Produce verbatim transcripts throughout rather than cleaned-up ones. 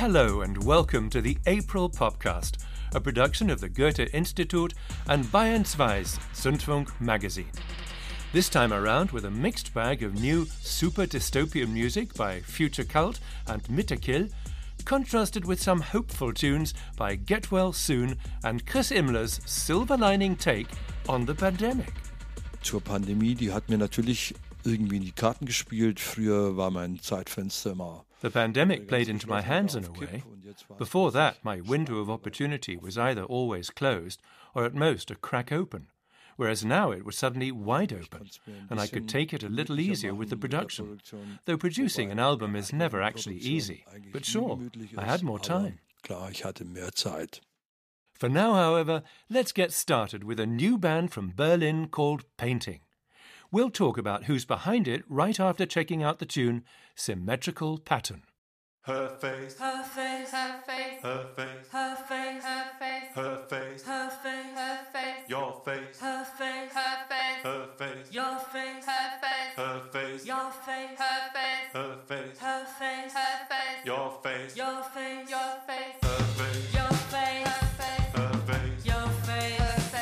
Hello and welcome to the April Popcast, a production of the Goethe Institute and Bayern Zweis Sundfunk Magazine. This time around with a mixed bag of new super dystopian music by Future Cult and Mitterkill, contrasted with some hopeful tunes by Get Well Soon and Chris Immler's silver lining take on the pandemic. Zur Pandemie, die hat mir natürlich irgendwie in die Karten gespielt. Früher war mein Zeitfenster immer. The pandemic played into my hands in a way. Before that, my window of opportunity was either always closed or at most a crack open, whereas now it was suddenly wide open, and I could take it a little easier with the production, though producing an album is never actually easy. But sure, I had more time. For now, however, let's get started with a new band from Berlin called Painting. We'll talk about who's behind it right after checking out the tune Symmetrical Pattern. Her face, her face, her face, her face, her face, her face, her face, her face, her face, your face, her face, her face, her face, your face, her face, her face, your face, her face, her face, her face, her face, your face, your face, your face, her face, your face, her face, her face, your face, her face, her face, your face, your face, your face, her face, her face, your face, her face, her face, your face. Your face, your face, your face,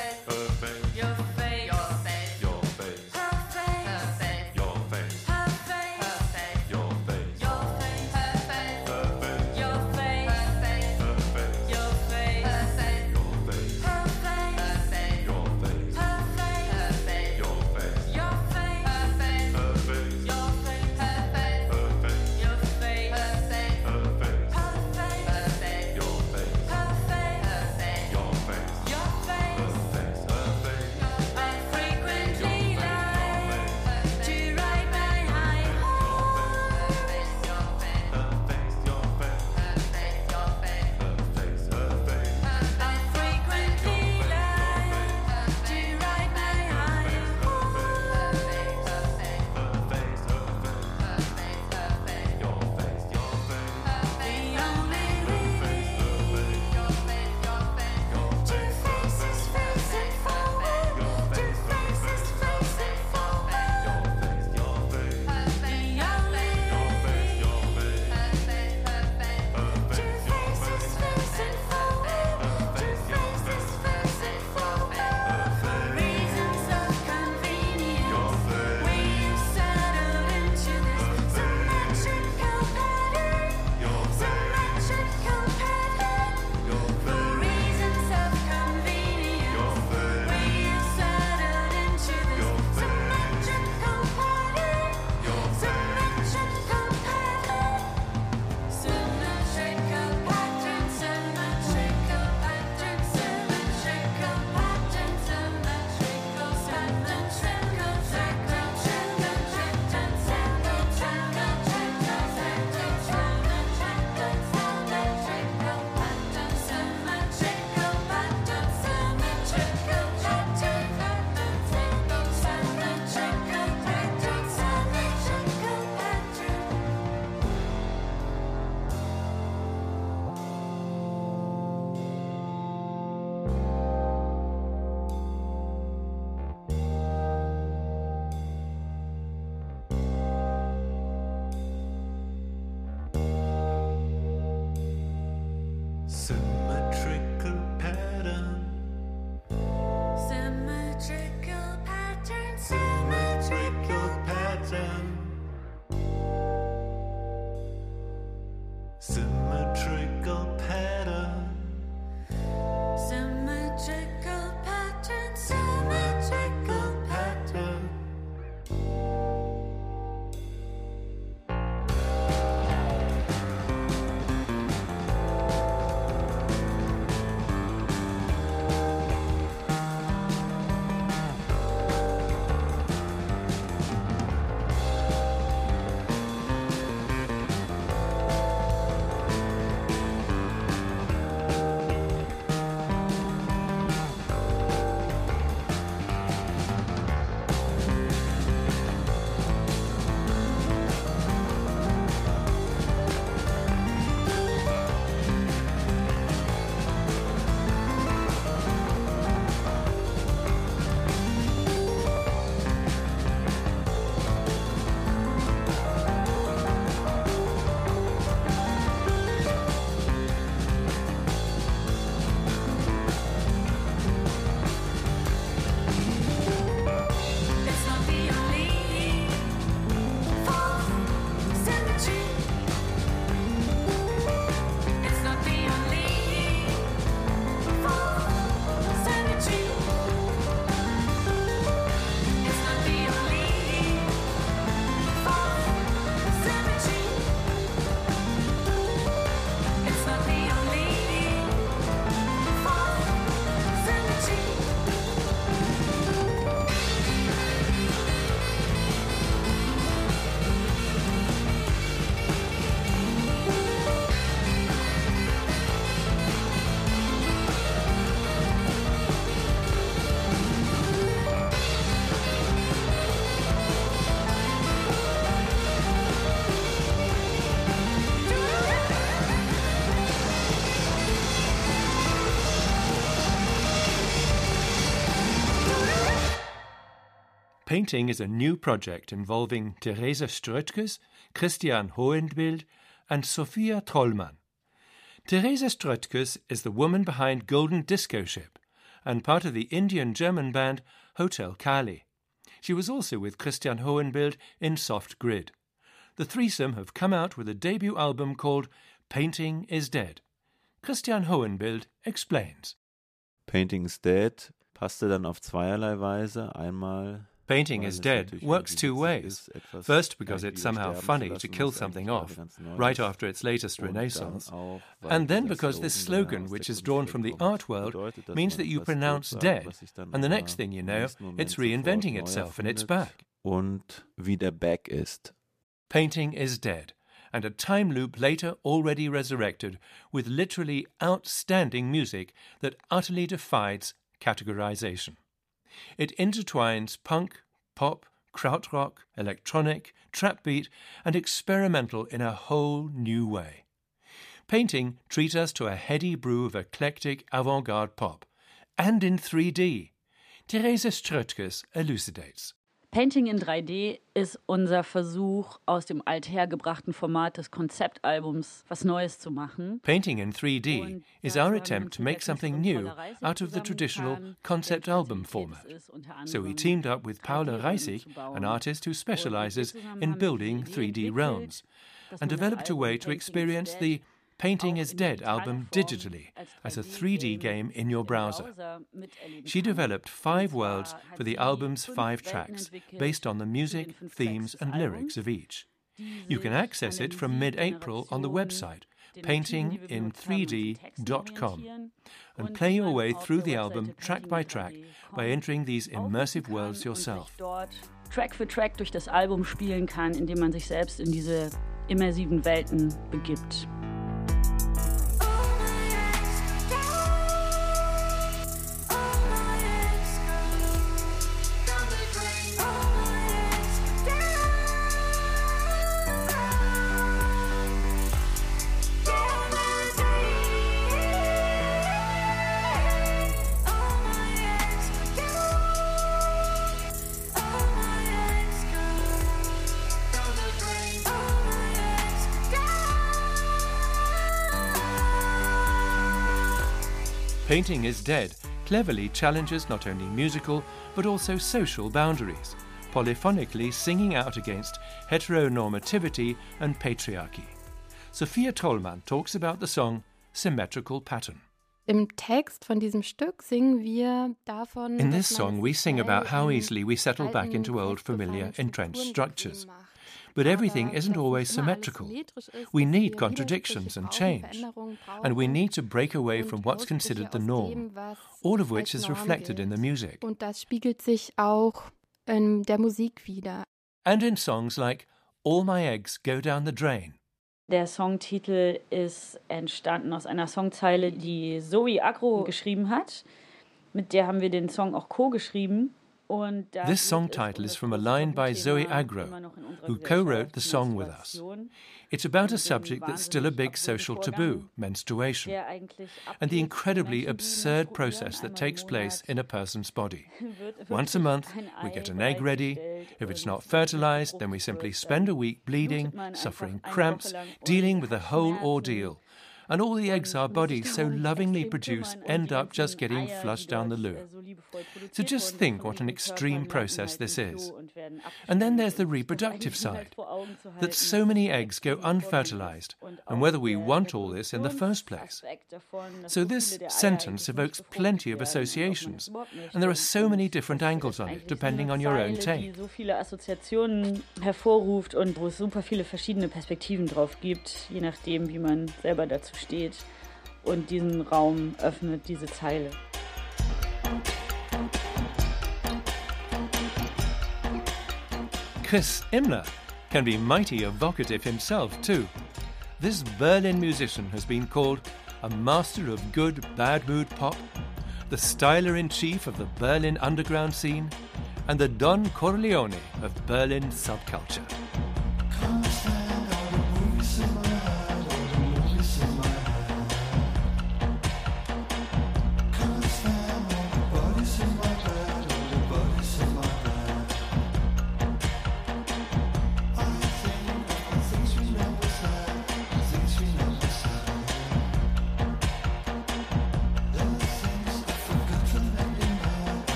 Painting is a new project involving Therese Strötkes, Christian Hohenbild and Sophia Tolmann. Therese Strötkes is the woman behind Golden Disco Ship and part of the Indian-German band Hotel Kali. She was also with Christian Hohenbild in Soft Grid. The threesome have come out with a debut album called Painting is Dead. Christian Hohenbild explains. Painting is Dead passte dann auf zweierlei Weise. Einmal... Painting is Dead works two ways. First, because it's somehow funny to kill something off, right after its latest renaissance. And then because this slogan, which is drawn from the art world, means that you pronounce dead, and the next thing you know, it's reinventing itself and it's back. Und wieder back ist. Painting is Dead, and a time loop later already resurrected, with literally outstanding music that utterly defies categorization. It intertwines punk, pop, krautrock, electronic, trap beat and experimental in a whole new way. Painting treats us to a heady brew of eclectic avant-garde pop, and in three D. Therese Strötkes elucidates. Painting in drei D ist unser Versuch, aus dem althergebrachten Format des Konzeptalbums was Neues zu machen. Painting in three D is our attempt to make something new out of the traditional concept album format. So we teamed up with Paula Reisig, an artist who specializes in building three D realms, and developed a way to experience the Painting is Dead album digitally, as a three D game in your browser. She developed five worlds for the album's five tracks, based on the music, themes and lyrics of each. You can access it from mid-April on the website, painting in three d dot com, and play your way through the album track by track by entering these immersive worlds yourself. Track für Track durch das Album spielen kann, indem man sich selbst in diese immersiven Welten begibt. Painting is Dead cleverly challenges not only musical but also social boundaries, polyphonically singing out against heteronormativity and patriarchy. Sophia Tolmann talks about the song Symmetrical Pattern. Im Text von diesem Stück singen wir davon, in this song we sing about how easily we settle back into old, familiar, entrenched structures. But everything isn't always symmetrical. We need contradictions and change. And we need to break away from what's considered the norm, all of which is reflected in the music. And in songs like All My Eggs Go Down the Drain. Der Songtitel ist entstanden aus einer Songzeile, die Zoe Agro geschrieben hat. Mit der haben wir den Song auch co-geschrieben. This song title is from a line by Zoe Agro, who co-wrote the song with us. It's about a subject that's still a big social taboo, menstruation, and the incredibly absurd process that takes place in a person's body. Once a month, we get an egg ready. If it's not fertilized, then we simply spend a week bleeding, suffering cramps, dealing with the whole ordeal. And all the eggs our bodies so lovingly produce end up just getting flushed down the loo. So just think what an extreme process this is. And then there's the reproductive side, that so many eggs go unfertilized, and whether we want all this in the first place. So this sentence evokes plenty of associations, and there are so many different angles on it, depending on your own take. So viele Assoziationen hervorruft und wo es super viele verschiedene Perspektiven drauf gibt, je nachdem, wie man selber dazu steht, und diesen Raum öffnet diese Zeile. Chris Immler can be mighty evocative himself too. This Berlin musician has been called a master of good bad mood pop, the styler-in-chief of the Berlin underground scene, and the Don Corleone of Berlin subculture.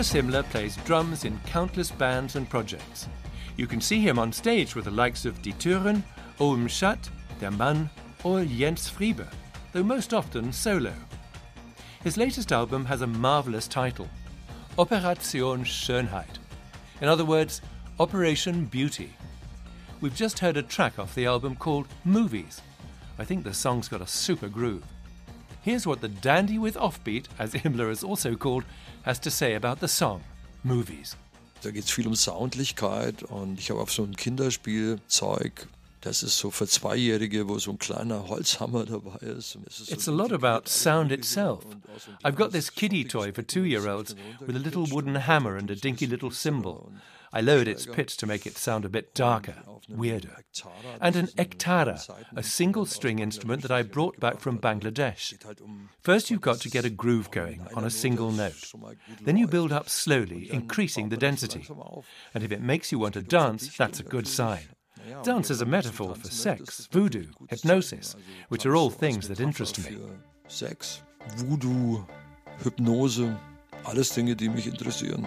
Chris Immler plays drums in countless bands and projects. You can see him on stage with the likes of Die Türen, Oum Schatt, Der Mann, or Jens Friebe, though most often solo. His latest album has a marvellous title, Operation Schönheit. In other words, Operation Beauty. We've just heard a track off the album called Movies. I think the song's got a super groove. Here's what the dandy with offbeat, as Immler is also called, has to say about the song, Movies. Da geht es viel um Soundlichkeit und ich habe auf so ein Kinderspielzeug. Das ist so für Zweijährige, wo so ein kleiner Holzhammer dabei ist. It's a lot about sound itself. I've got this kiddie toy for two-year-olds with a little wooden hammer and a dinky little cymbal. I lowered its pitch to make it sound a bit darker, weirder. And an ektara, a single string instrument that I brought back from Bangladesh. First you've got to get a groove going on a single note. Then you build up slowly, increasing the density. And if it makes you want to dance, that's a good sign. Dance is a metaphor for sex, voodoo, hypnosis, which are all things that interest me. Sex, Voodoo, Hypnose, alles Dinge, die mich interessieren.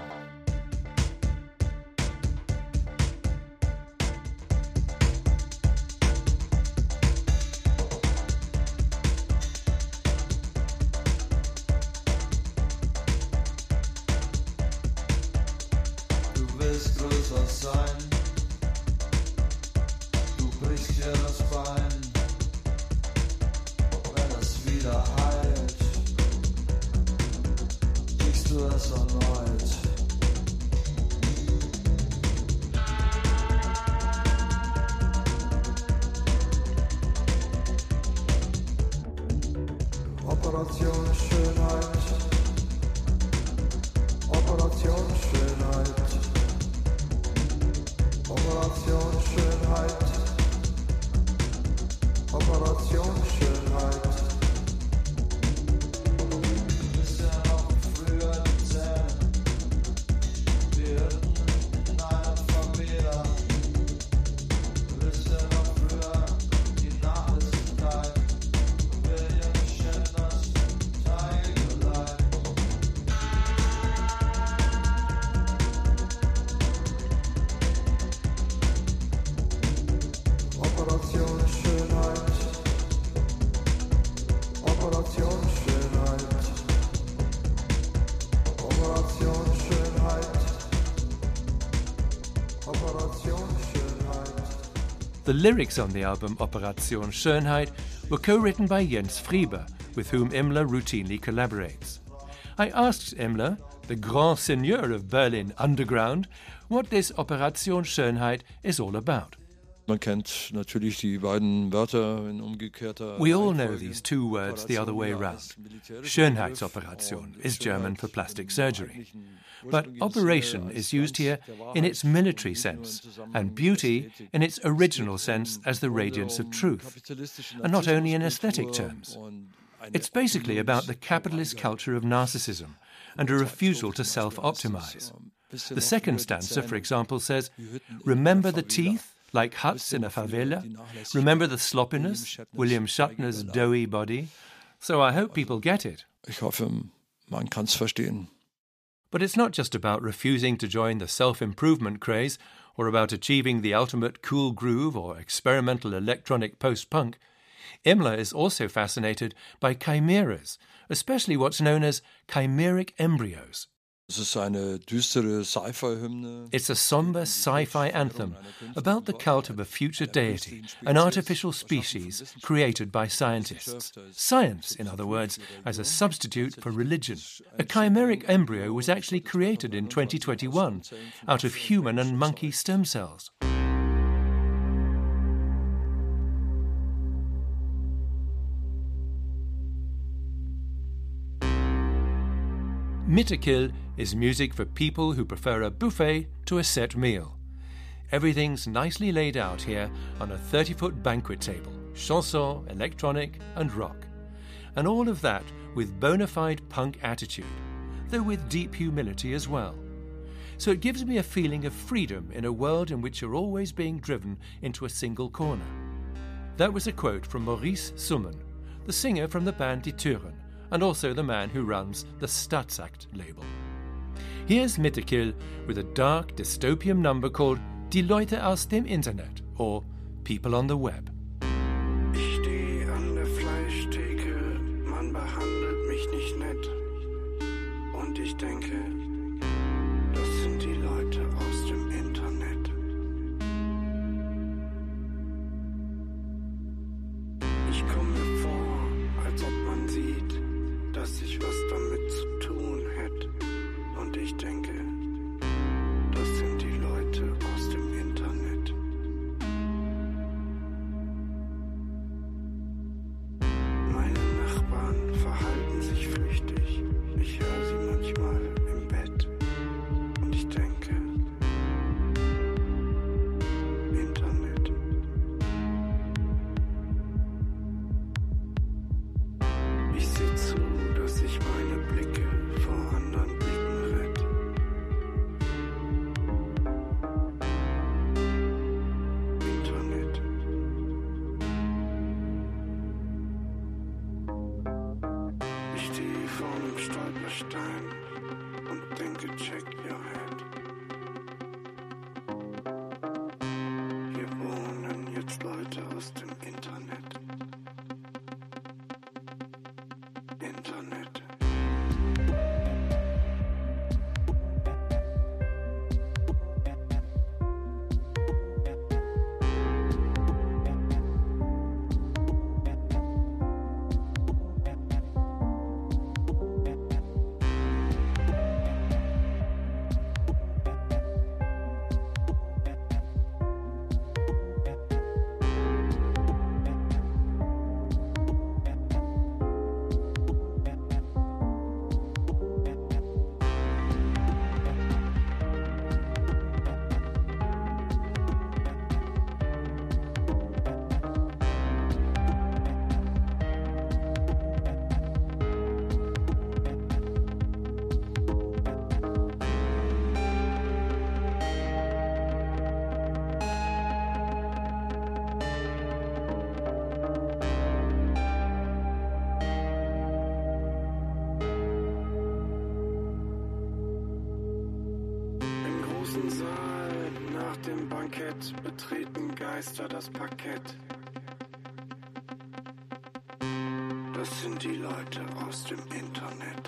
The lyrics on the album Operation Schönheit were co-written by Jens Friebe, with whom Immler routinely collaborates. I asked Immler, the grand seigneur of Berlin underground, what this Operation Schönheit is all about. Man kennt natürlich die beiden Wörter in umgekehrter. We all know these two words the other way round. Schönheitsoperation is German for plastic surgery. But operation is used here in its military sense, and beauty in its original sense as the radiance of truth, and not only in aesthetic terms. It's basically about the capitalist culture of narcissism and a refusal to self-optimize. The second stanza, for example, says, "Remember the teeth? Like huts in a favela. Remember the sloppiness, William Shatner's doughy body." So I hope people get it. Ich hoffe, man kann's verstehen. But it's not just about refusing to join the self-improvement craze or about achieving the ultimate cool groove or experimental electronic post-punk. Immler is also fascinated by chimeras, especially what's known as chimeric embryos. It's a somber sci-fi anthem about the cult of a future deity, an artificial species created by scientists. Science, in other words, as a substitute for religion. A chimeric embryo was actually created in twenty twenty-one out of human and monkey stem cells. Mitterkill is music for people who prefer a buffet to a set meal. Everything's nicely laid out here on a thirty-foot banquet table, chanson, electronic and rock. And all of that with bona fide punk attitude, though with deep humility as well. So it gives me a feeling of freedom in a world in which you're always being driven into a single corner. That was a quote from Maurice Summen, the singer from the band Die Türen, and also the man who runs the Staatsakt label. Here's Mitterkill with a dark dystopian number called Die Leute aus dem Internet, or People on the Web. Ich stehe an der Fleischtheke, man behandelt mich nicht nett. Und ich denke, das sind die Leute aus dem Internet. Ich komme mir vor, als ob man sieht, dass ich was damit zu tun hätte. Und ich denke, das sind die Leute aus dem Internet. Meine Nachbarn verhalten sich flüchtig. Ich höre sie manchmal im Bett. Und ich denke, Internet. Ich sehe zu, dass ich meine Blicke vor anderen Blicken rette. Internet. Ich stehe vor einem Stolperstein und denke, check your head. Hier wohnen jetzt Leute aus dem Internet. Internet. Saal. Nach dem Bankett betreten Geister das Parkett. Das sind die Leute aus dem Internet.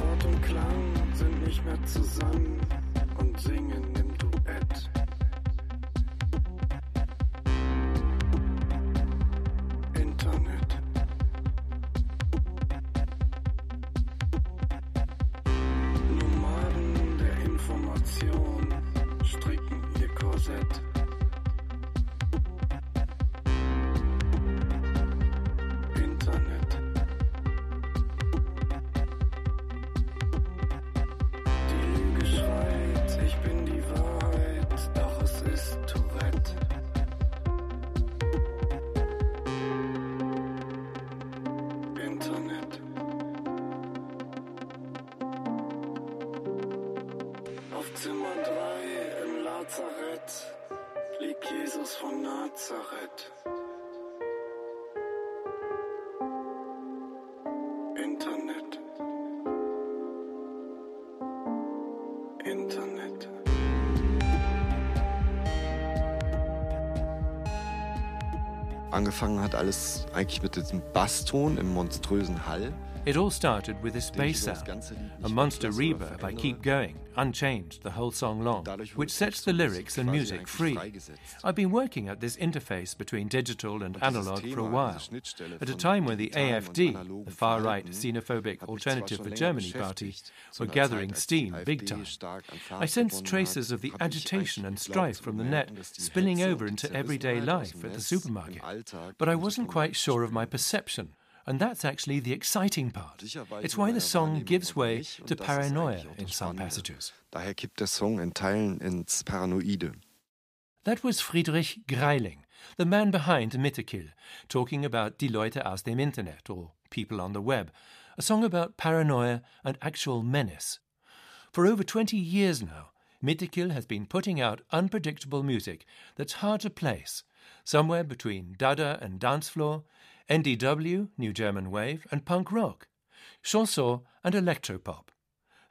Wort und Klang sind nicht mehr zusammen und singen im Duett. Angefangen hat alles eigentlich mit diesem Basston im monströsen Hall. It all started with this bass sound, a monster reverb I Keep Going, unchanged the whole song long, which sets the lyrics and music free. I've been working at this interface between digital and analog for a while, at a time when the A F D, the far-right xenophobic Alternative for Germany party, were gathering steam big time. I sensed traces of the agitation and strife from the net spilling over into everyday life at the supermarket, but I wasn't quite sure of my perception. And that's actually the exciting part. It's why the song gives way to paranoia in some passages. Daher kippt der Song in Teilen ins Paranoide. That was Friedrich Greiling, the man behind Mitterkill, talking about Die Leute aus dem Internet, or People on the Web, a song about paranoia and actual menace. For over twenty years now, Mitterkill has been putting out unpredictable music that's hard to place, somewhere between Dada and Dancefloor, N D W, New German Wave, and punk rock, chanson and electropop.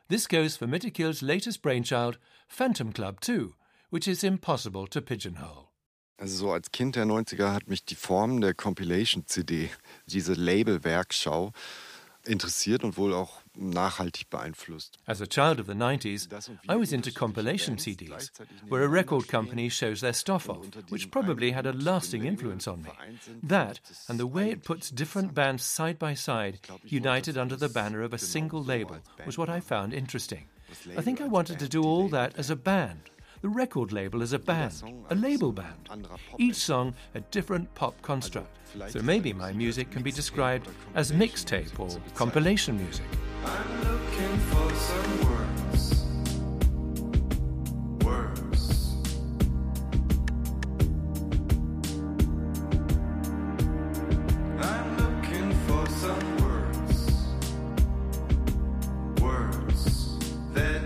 This goes for Mitterkill's latest brainchild, Phantom Club two, which is impossible to pigeonhole. Also so als Kind der neunziger hat mich die Form der Compilation-C D, diese Label-Werkschau, interessiert und wohl auch nachhaltig beeinflusst. As a child of the nineties, I was into compilation C Ds, where a record company shows their stuff off, which probably had a lasting influence on me. That, and the way it puts different bands side by side, united under the banner of a single label, was what I found interesting. I think I wanted to do all that as a band. The record label is a band, a label band. Each song a different pop construct. So maybe my music can be described as mixtape or compilation music. I'm looking for some words. Words. I'm looking for some words. Words that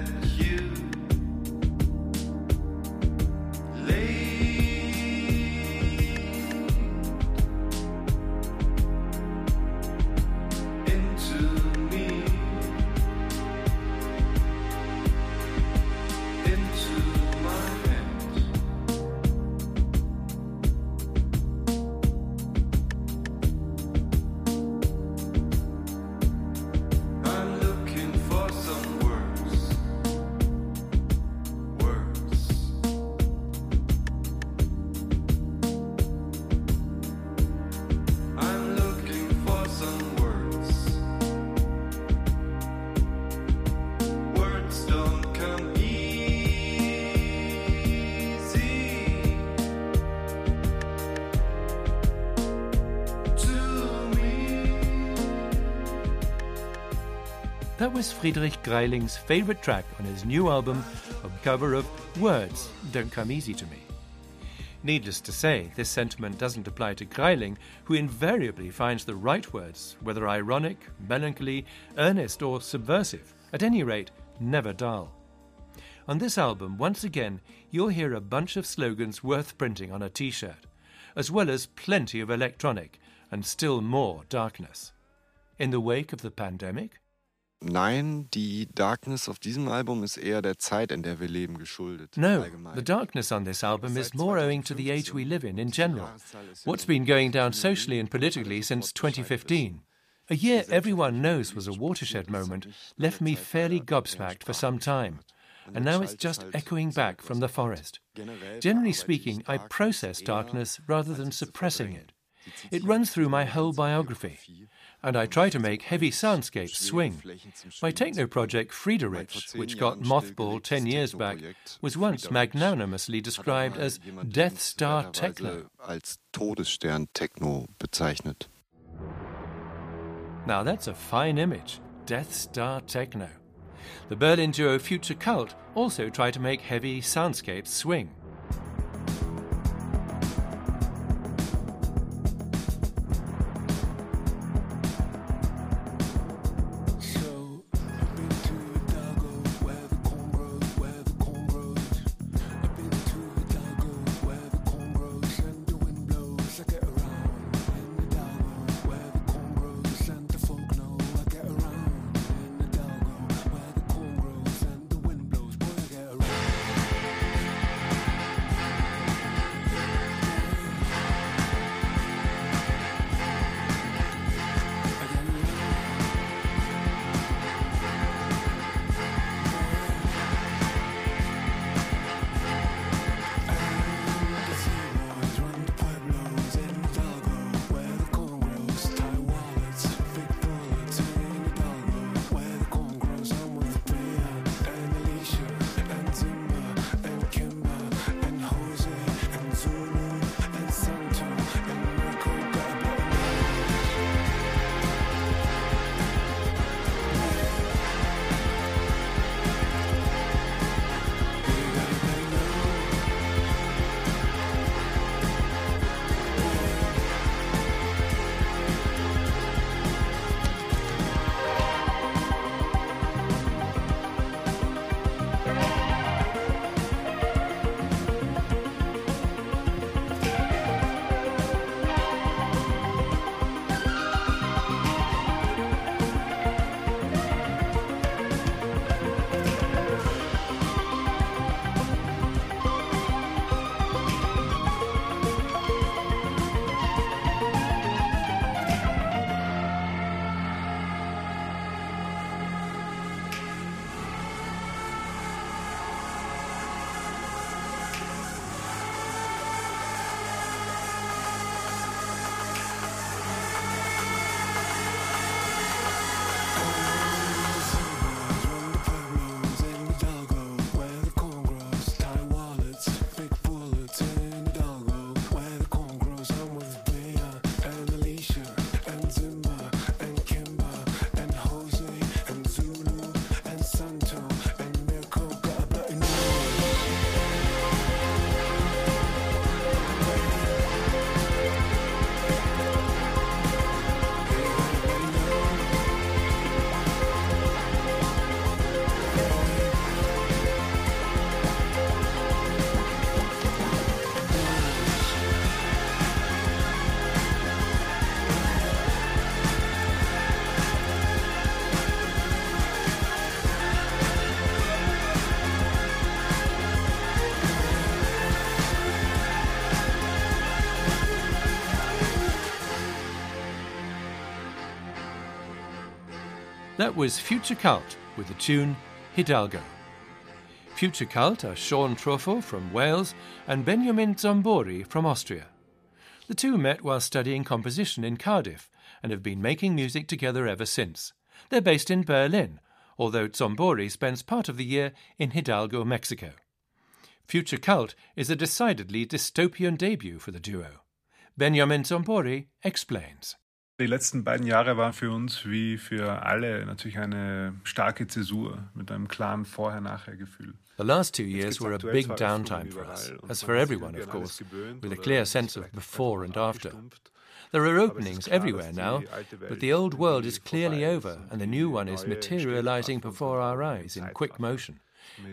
That was Friedrich Greiling's favourite track on his new album, a cover of Words Don't Come Easy to Me. Needless to say, this sentiment doesn't apply to Greiling, who invariably finds the right words, whether ironic, melancholy, earnest or subversive, at any rate, never dull. On this album, once again, you'll hear a bunch of slogans worth printing on a t-shirt, as well as plenty of electronic and still more darkness. In the wake of the pandemic, Nein, die Darkness auf diesem Album ist eher der Zeit, in der wir leben, geschuldet. No, the darkness on this album is more owing to the age we live in in general. What's been going down socially and politically since twenty fifteen. A year everyone knows was a watershed moment left me fairly gobsmacked for some time. And now it's just echoing back from the forest. Generally speaking, I process darkness rather than suppressing it. It runs through my whole biography. And I try to make heavy soundscapes swing. My techno project Friederich, which got mothballed ten years back, was once magnanimously described as Death Star Techno. Now that's a fine image, Death Star Techno. The Berlin duo Future Cult also tried to make heavy soundscapes swing. That was Future Cult with the tune Hidalgo. Future Cult are Sean Truffle from Wales and Benjamin Zombori from Austria. The two met while studying composition in Cardiff and have been making music together ever since. They're based in Berlin, although Zombori spends part of the year in Hidalgo, Mexico. Future Cult is a decidedly dystopian debut for the duo. Benjamin Zombori explains. Die letzten beiden Jahre waren für uns wie für alle natürlich eine starke Zäsur mit einem klaren Vorher-Nachher-Gefühl. The last two years were a big downtime for us, as for everyone, of course, with a clear sense of before and after. There are openings everywhere now, but the old world is clearly over and the new one is materializing before our eyes in quick motion.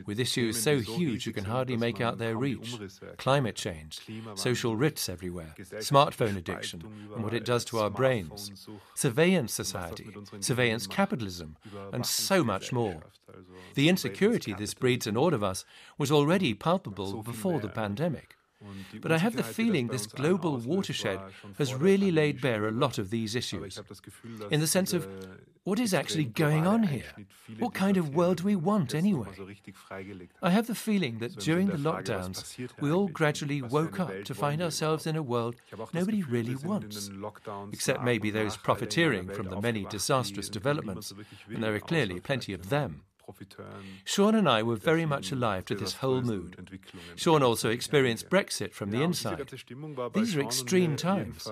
With issues so huge you can hardly make out their reach. Climate change, social rifts everywhere, smartphone addiction and what it does to our brains, surveillance society, surveillance capitalism and so much more. The insecurity this breeds in all of us was already palpable before the pandemic. But I have the feeling this global watershed has really laid bare a lot of these issues, in the sense of what is actually going on here? What kind of world do we want anyway? I have the feeling that during the lockdowns, we all gradually woke up to find ourselves in a world nobody really wants, except maybe those profiteering from the many disastrous developments, and there are clearly plenty of them. Sean and I were very much alive to this whole mood. Sean also experienced Brexit from the inside. These are extreme times,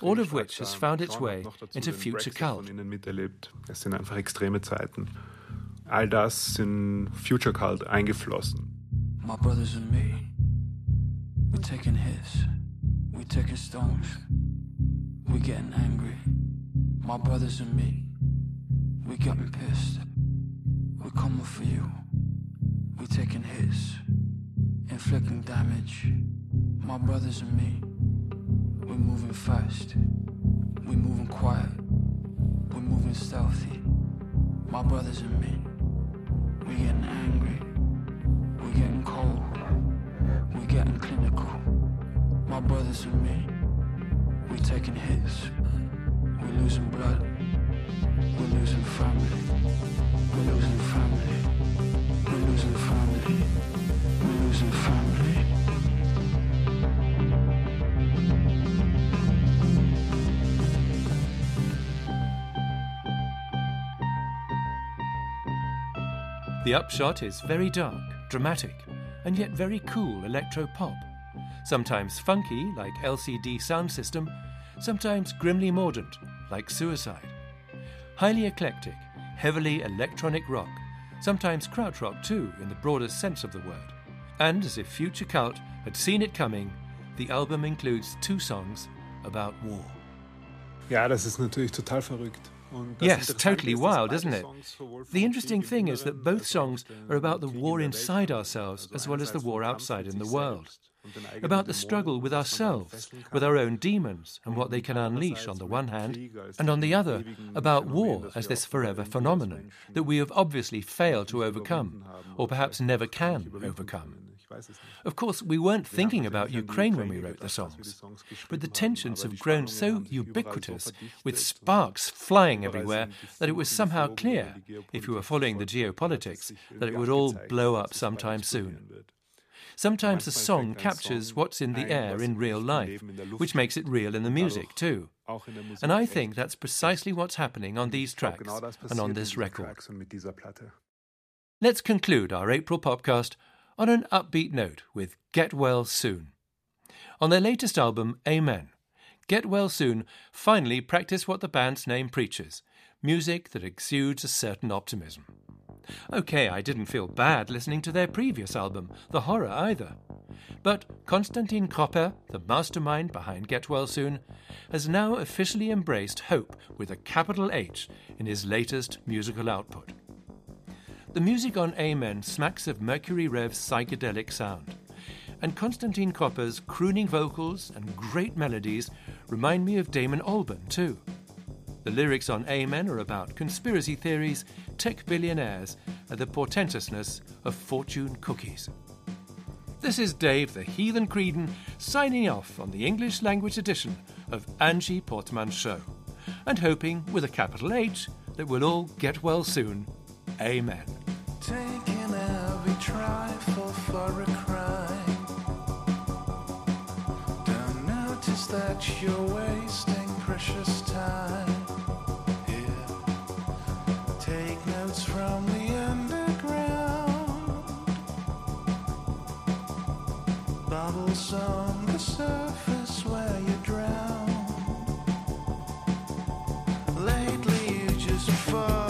all of which has found its way into Future Cult. Es sind einfach extreme Zeiten. All das in Future Cult eingeflossen. My brothers and me, we're taking hits, we're taking stones, we're getting angry. My brothers and me, we're getting pissed. We're coming for you. We're taking hits, inflicting damage. My brothers and me, we're moving fast. We're moving quiet. We're moving stealthy. My brothers and me, we're getting angry. We're getting cold. We're getting clinical. My brothers and me, we're taking hits. We're losing blood. We're losing family. We're losing family. We're losing family. We're losing family. The upshot is very dark, dramatic, and yet very cool electro-pop. Sometimes funky, like L C D Sound System, sometimes grimly mordant, like Suicide. Highly eclectic, heavily electronic rock, sometimes krautrock too in the broadest sense of the word. And as if Future Cult had seen it coming, the album includes two songs about war. Ja, das ist natürlich total verrückt. Yes, totally wild, isn't it? The interesting thing is that both songs are about the war inside ourselves as well as the war outside in the world, about the struggle with ourselves, with our own demons and what they can unleash on the one hand, and on the other, about war as this forever phenomenon that we have obviously failed to overcome, or perhaps never can overcome. Of course, we weren't thinking about Ukraine when we wrote the songs, but the tensions have grown so ubiquitous, with sparks flying everywhere, that it was somehow clear, if you were following the geopolitics, that it would all blow up sometime soon. Sometimes a song captures what's in the air in real life, which makes it real in the music too. And I think that's precisely what's happening on these tracks and on this record. Let's conclude our April podcast on an upbeat note with Get Well Soon. On their latest album, Amen, Get Well Soon finally practice what the band's name preaches, music that exudes a certain optimism. OK, I didn't feel bad listening to their previous album, The Horror, either. But Konstantin Kopper, the mastermind behind Get Well Soon, has now officially embraced hope with a capital H in his latest musical output. The music on Amen smacks of Mercury Rev's psychedelic sound, and Konstantin Kopper's crooning vocals and great melodies remind me of Damon Albarn too. The lyrics on Amen are about conspiracy theories, tech billionaires, and the portentousness of fortune cookies. This is Dave the Heathen Creedon signing off on the English language edition of Angie Portman's show, and hoping, with a capital H, that we'll all get well soon. Amen. Taking every trifle for a crime. Don't notice that you're wasting precious time. Yeah. Take notes from the underground. Bubbles on the surface where you drown. Lately you just fall.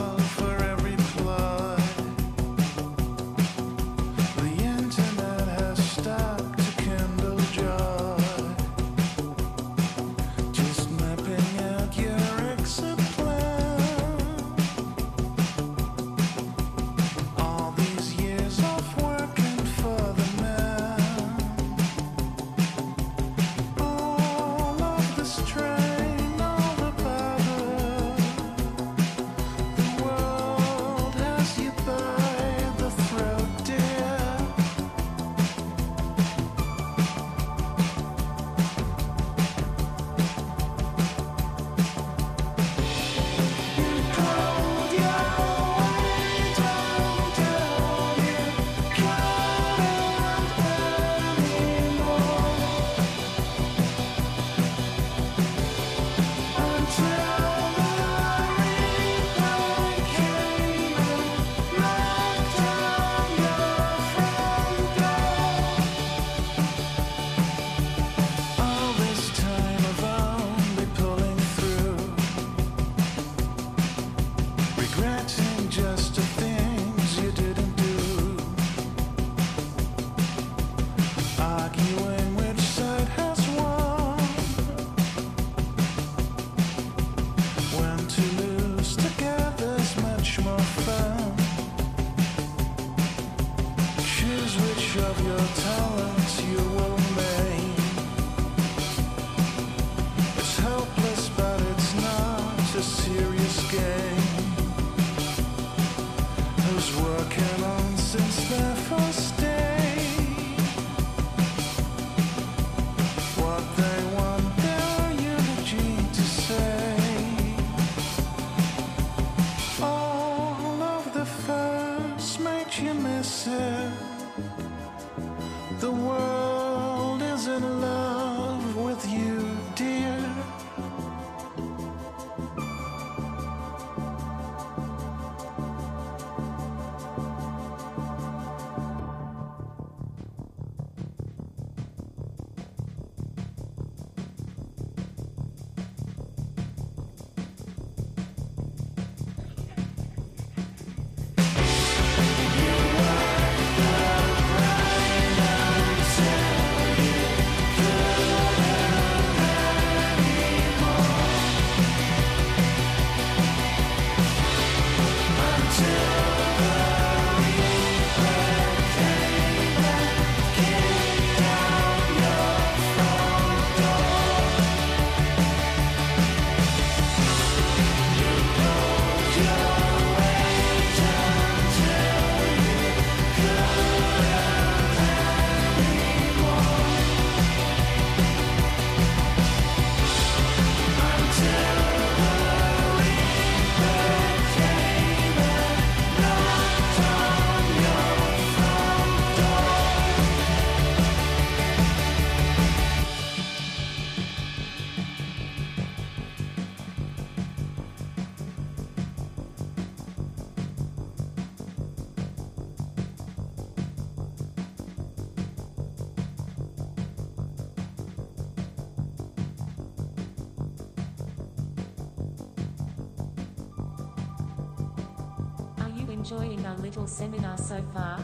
Enjoying our little seminar so far?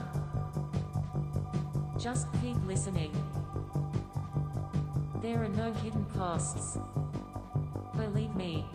Just keep listening. There are no hidden costs. Believe me.